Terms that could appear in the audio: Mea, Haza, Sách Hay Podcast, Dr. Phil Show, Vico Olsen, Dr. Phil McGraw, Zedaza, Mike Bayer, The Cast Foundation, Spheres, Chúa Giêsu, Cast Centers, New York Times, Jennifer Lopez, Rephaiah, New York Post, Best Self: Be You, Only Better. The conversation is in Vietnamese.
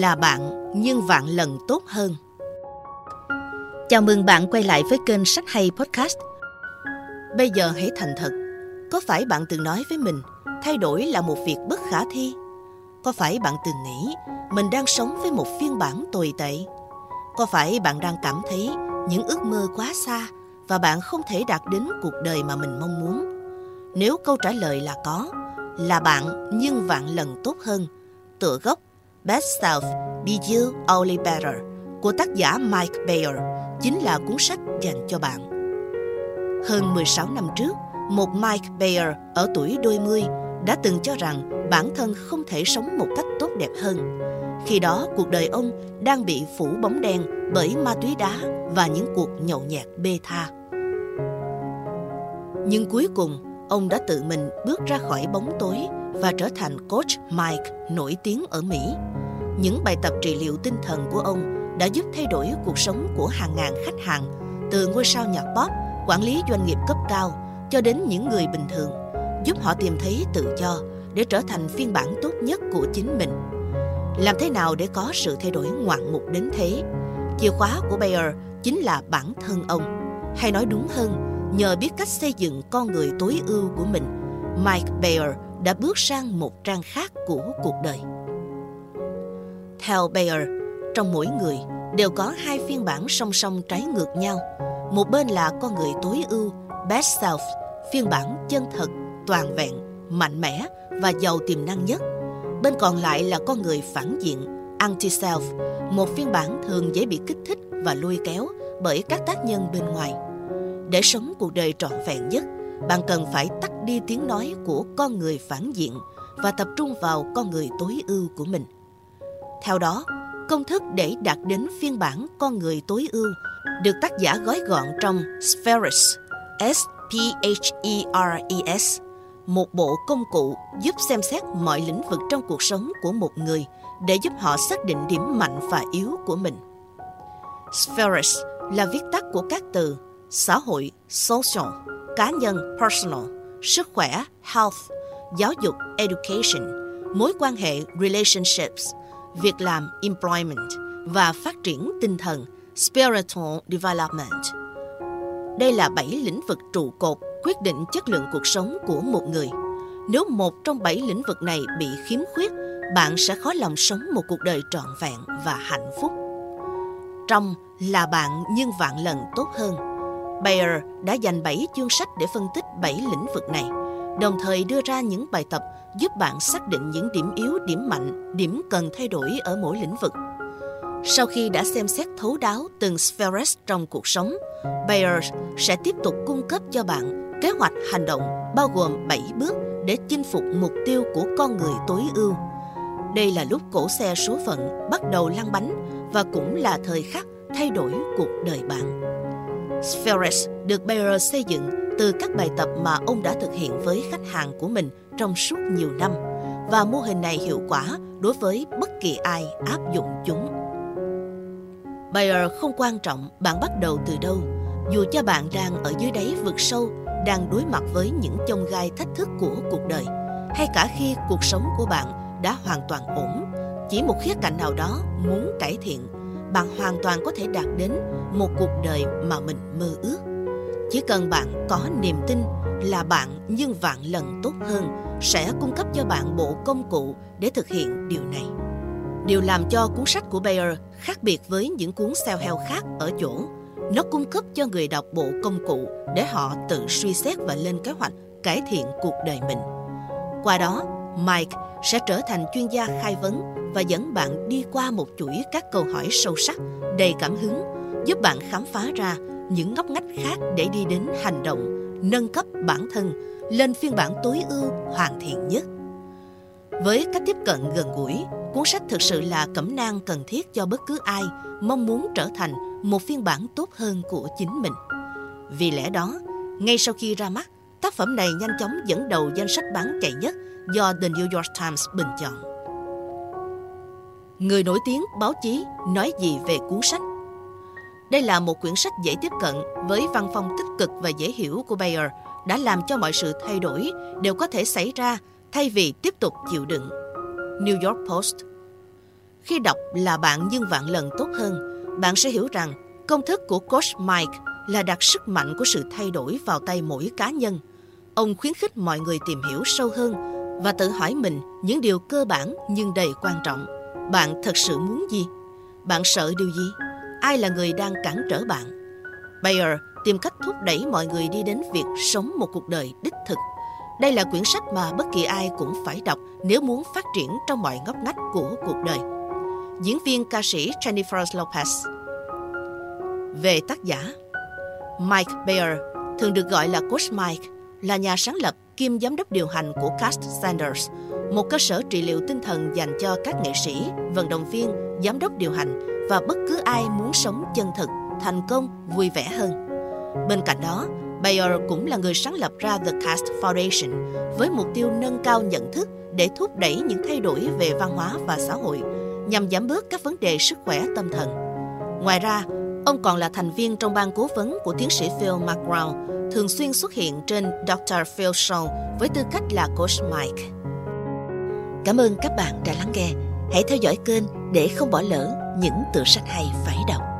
là bạn nhưng vạn lần tốt hơn. Chào mừng bạn quay lại với kênh Sách Hay Podcast. Bây giờ hãy thành thật. Có phải bạn từng nói với mình thay đổi là một việc bất khả thi? Có phải bạn từng nghĩ mình đang sống với một phiên bản tồi tệ? Có phải bạn đang cảm thấy những ước mơ quá xa và bạn không thể đạt đến cuộc đời mà mình mong muốn? Nếu câu trả lời là có, là bạn nhưng vạn lần tốt hơn, tựa gốc Best Self: Be You, Only Better của tác giả Mike Bayer chính là cuốn sách dành cho bạn. Hơn 16 năm trước, một Mike Bayer ở tuổi đôi mươi đã từng cho rằng bản thân không thể sống một cách tốt đẹp hơn. Khi đó, cuộc đời ông đang bị phủ bóng đen bởi ma túy đá và những cuộc nhậu nhẹt bê tha. Nhưng cuối cùng, ông đã tự mình bước ra khỏi bóng tối và trở thành coach Mike nổi tiếng ở Mỹ. Những bài tập trị liệu tinh thần của ông đã giúp thay đổi cuộc sống của hàng ngàn khách hàng, từ ngôi sao nhạc pop, quản lý doanh nghiệp cấp cao cho đến những người bình thường, giúp họ tìm thấy tự do để trở thành phiên bản tốt nhất của chính mình. Làm thế nào để có sự thay đổi ngoạn mục đến thế? Chìa khóa của Bayer chính là bản thân ông. Hay nói đúng hơn, nhờ biết cách xây dựng con người tối ưu của mình, Mike Bayer đã bước sang một trang khác của cuộc đời. Theo Bayer, trong mỗi người đều có hai phiên bản song song trái ngược nhau. Một bên là con người tối ưu, Best Self, phiên bản chân thật, toàn vẹn, mạnh mẽ và giàu tiềm năng nhất. Bên còn lại là con người phản diện, Anti-Self, một phiên bản thường dễ bị kích thích và lôi kéo bởi các tác nhân bên ngoài. Để sống cuộc đời trọn vẹn nhất, bạn cần phải tắt đi tiếng nói của con người phản diện và tập trung vào con người tối ưu của mình. Theo đó, công thức để đạt đến phiên bản con người tối ưu được tác giả gói gọn trong Spheres, S-P-H-E-R-E-S, một bộ công cụ giúp xem xét mọi lĩnh vực trong cuộc sống của một người để giúp họ xác định điểm mạnh và yếu của mình. Spheres là viết tắt của các từ xã hội, social, cá nhân, personal, sức khỏe, health, giáo dục, education, mối quan hệ, relationships, việc làm, employment và phát triển tinh thần, spiritual development. Đây là 7 lĩnh vực trụ cột quyết định chất lượng cuộc sống của một người. Nếu một trong 7 lĩnh vực này bị khiếm khuyết, bạn sẽ khó lòng sống một cuộc đời trọn vẹn và hạnh phúc. Trong là bạn nhưng vạn lần tốt hơn, Bayer đã dành 7 chương sách để phân tích 7 lĩnh vực này, đồng thời đưa ra những bài tập giúp bạn xác định những điểm yếu, điểm mạnh, điểm cần thay đổi ở mỗi lĩnh vực. Sau khi đã xem xét thấu đáo từng spheres trong cuộc sống, Bayer sẽ tiếp tục cung cấp cho bạn kế hoạch hành động bao gồm 7 bước để chinh phục mục tiêu của con người tối ưu. Đây là lúc cỗ xe số phận bắt đầu lăn bánh và cũng là thời khắc thay đổi cuộc đời bạn. Spheres được Bayer xây dựng từ các bài tập mà ông đã thực hiện với khách hàng của mình trong suốt nhiều năm, và mô hình này hiệu quả đối với bất kỳ ai áp dụng chúng. Bayer không quan trọng bạn bắt đầu từ đâu, dù cho bạn đang ở dưới đáy vực sâu, đang đối mặt với những chông gai thách thức của cuộc đời, hay cả khi cuộc sống của bạn đã hoàn toàn ổn, chỉ một khía cạnh nào đó muốn cải thiện, bạn hoàn toàn có thể đạt đến một cuộc đời mà mình mơ ước. Chỉ cần bạn có niềm tin là bạn nhưng vạn lần tốt hơn sẽ cung cấp cho bạn bộ công cụ để thực hiện điều này. Điều làm cho cuốn sách của Bayer khác biệt với những cuốn self-help khác ở chỗ, nó cung cấp cho người đọc bộ công cụ để họ tự suy xét và lên kế hoạch cải thiện cuộc đời mình. Qua đó, Mike sẽ trở thành chuyên gia khai vấn và dẫn bạn đi qua một chuỗi các câu hỏi sâu sắc, đầy cảm hứng, giúp bạn khám phá ra những ngóc ngách khác để đi đến hành động, nâng cấp bản thân lên phiên bản tối ưu hoàn thiện nhất. Với cách tiếp cận gần gũi, cuốn sách thực sự là cẩm nang cần thiết cho bất cứ ai mong muốn trở thành một phiên bản tốt hơn của chính mình. Vì lẽ đó, ngay sau khi ra mắt, tác phẩm này nhanh chóng dẫn đầu danh sách bán chạy nhất do The New York Times bình chọn. Người nổi tiếng báo chí nói gì về cuốn sách? Đây là một quyển sách dễ tiếp cận với văn phong tích cực và dễ hiểu của Bayer đã làm cho mọi sự thay đổi đều có thể xảy ra thay vì tiếp tục chịu đựng. New York Post. Khi đọc là bạn nhưng vạn lần tốt hơn, bạn sẽ hiểu rằng công thức của Coach Mike là đặt sức mạnh của sự thay đổi vào tay mỗi cá nhân. Ông khuyến khích mọi người tìm hiểu sâu hơn và tự hỏi mình những điều cơ bản nhưng đầy quan trọng. Bạn thật sự muốn gì? Bạn sợ điều gì? Ai là người đang cản trở bạn? Bayer tìm cách thúc đẩy mọi người đi đến việc sống một cuộc đời đích thực. Đây là quyển sách mà bất kỳ ai cũng phải đọc nếu muốn phát triển trong mọi ngóc ngách của cuộc đời. Diễn viên ca sĩ Jennifer Lopez. Về tác giả, Mike Bayer, thường được gọi là Coach Mike, là nhà sáng lập kiêm giám đốc điều hành của Cast Centers, một cơ sở trị liệu tinh thần dành cho các nghệ sĩ, vận động viên, giám đốc điều hành và bất cứ ai muốn sống chân thực, thành công, vui vẻ hơn. Bên cạnh đó, Bayer cũng là người sáng lập ra The Cast Foundation với mục tiêu nâng cao nhận thức để thúc đẩy những thay đổi về văn hóa và xã hội nhằm giảm bớt các vấn đề sức khỏe tâm thần. Ngoài ra, ông còn là thành viên trong ban cố vấn của tiến sĩ Phil McGraw, thường xuyên xuất hiện trên Dr. Phil Show với tư cách là Coach Mike. Cảm ơn các bạn đã lắng nghe. Hãy theo dõi kênh để không bỏ lỡ những tựa sách hay phải đọc.